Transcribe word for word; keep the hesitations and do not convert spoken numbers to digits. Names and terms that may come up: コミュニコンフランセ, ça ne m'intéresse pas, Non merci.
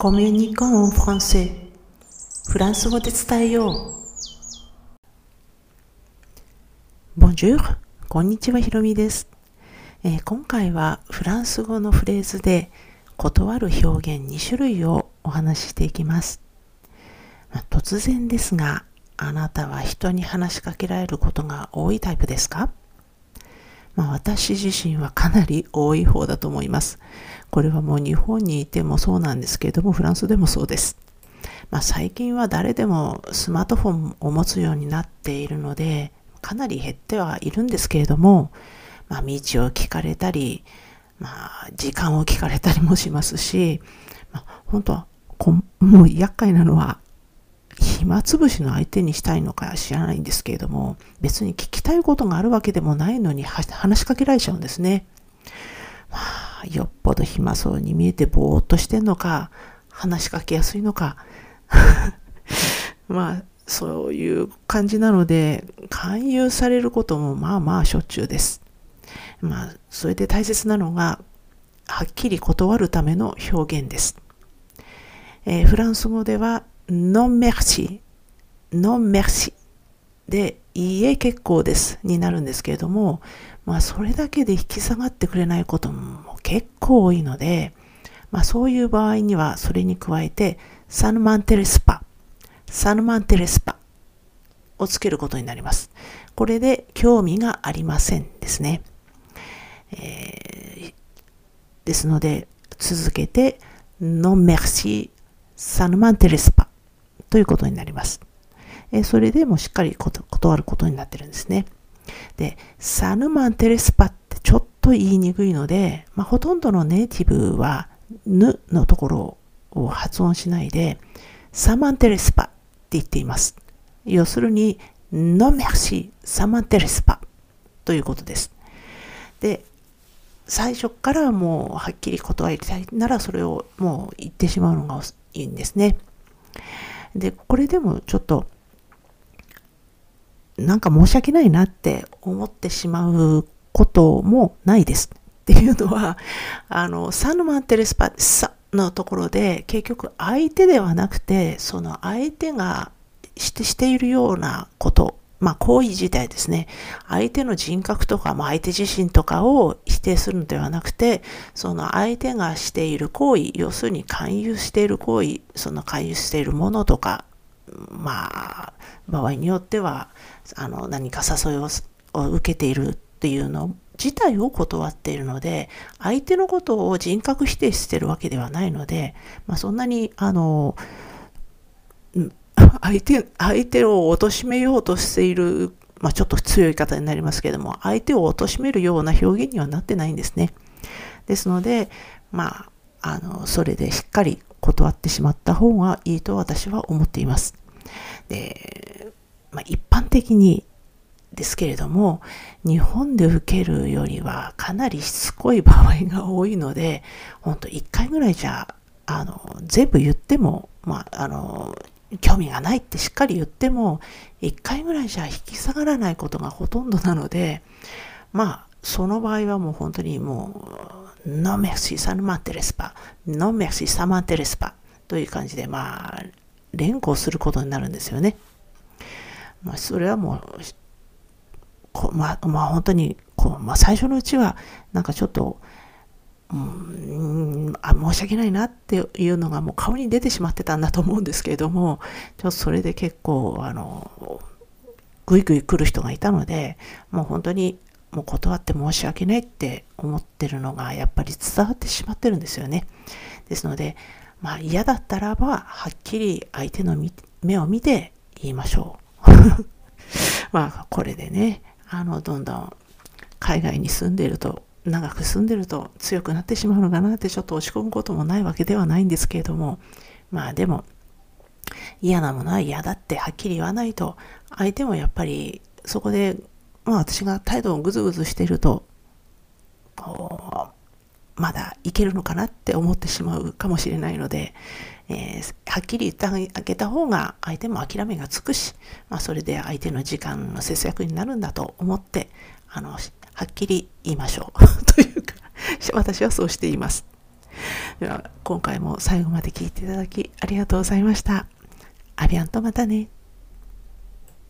コミュニコンフランセ、フランス語で伝えよう。ボンジュール、こんにちは、ひろみです、えー。今回はフランス語のフレーズで断る表現に種類をお話ししていきます。まあ、突然ですが、あなたは人に話しかけられることが多いタイプですか？まあ、私自身はかなり多い方だと思います。これはもう日本にいてもそうなんですけれども、フランスでもそうです。まあ、最近は誰でもスマートフォンを持つようになっているので、かなり減ってはいるんですけれども、まあ、道を聞かれたり、まあ、時間を聞かれたりもしますし、まあ、本当はこもう厄介なのは、暇つぶしの相手にしたいのか知らないんですけれども、別に聞きたいことがあるわけでもないのに話しかけられちゃうんですね。まあ、よっぽど暇そうに見えてぼーっとしてんのか、話しかけやすいのか。まあ、そういう感じなので、勧誘されることもまあまあしょっちゅうです。まあ、それで大切なのが、はっきり断るための表現です。えー、フランス語では、Non merci, non merci で、いいえ結構ですになるんですけれども、まあそれだけで引き下がってくれないことも結構多いので、まあそういう場合にはそれに加えて、ça ne m'intéresse pas, ça ne m'intéresse pas をつけることになります。これで興味がありませんですね。えー、ですので続けて、non merci, ça ne m'intéresse pasということになります。えー、それでもしっかり断ることになってるんですね。で、ça ne m'intéresse pasってちょっと言いにくいので、まあ、ほとんどのネイティブはぬのところを発音しないで、ça ne m'intéresse pasって言っています。要するに、non merci, ça ne m'intéresse pasということです。で、最初からもうはっきり断りたいならそれをもう言ってしまうのがいいんですね。で、これでもちょっとなんか申し訳ないなって思ってしまうこともないです。っていうのは、あの、サヌマンテレスパサのところで結局相手ではなくて、その相手がして、しているようなこと、まあ行為自体ですね。相手の人格とか、まあ相手自身とかを否定するのではなくて、その相手がしている行為、要するに勧誘している行為、その勧誘しているものとか、まあ、場合によっては、あの、何か誘いを受けているっていうの自体を断っているので、相手のことを人格否定しているわけではないので、まあそんなに、あの、相手、相手を貶めようとしている、まあ、ちょっと強い言い方になりますけれども、相手を貶めるような表現にはなってないんですね。ですので、まあ、あの、それでしっかり断ってしまった方がいいと私は思っています。で、まあ、一般的にですけれども、日本で受けるよりはかなりしつこい場合が多いので、本当いっかいぐらいじゃ、あの、全部言っても、まあ、あの、興味がないってしっかり言っても、一回ぐらいじゃ引き下がらないことがほとんどなので、まあ、その場合はもう本当にもう、non merci, ça ne m'intéresse pas, non merci, ça ne m'intéresse pas という感じで、まあ、連呼することになるんですよね。まあ、それはもう、こまあ、まあ、本当にこう、まあ、最初のうちは、なんかちょっと、うーんあ申し訳ないなっていうのがもう顔に出てしまってたんだと思うんですけれども、ちょっとそれで結構あのぐいぐい来る人がいたので、もう本当にもう断って申し訳ないって思ってるのがやっぱり伝わってしまってるんですよね。ですので、まあ、嫌だったらばはっきり相手の目を見て言いましょう。まあこれでね、あのどんどん海外に住んでいると長く住んでると強くなってしまうのかなってちょっと落ち込むこともないわけではないんですけれども、まあでも嫌なものは嫌だってはっきり言わないと、相手もやっぱりそこで、まあ私が態度をぐずぐずしていると、こう、まだいけるのかなって思ってしまうかもしれないので、えー、はっきり言ってあげた方が相手も諦めがつくし、まあそれで相手の時間の節約になるんだと思って、あの、はっきり言いましょうというか、私はそうしています。では今回も最後まで聞いていただきありがとうございました。アビアンとまたね。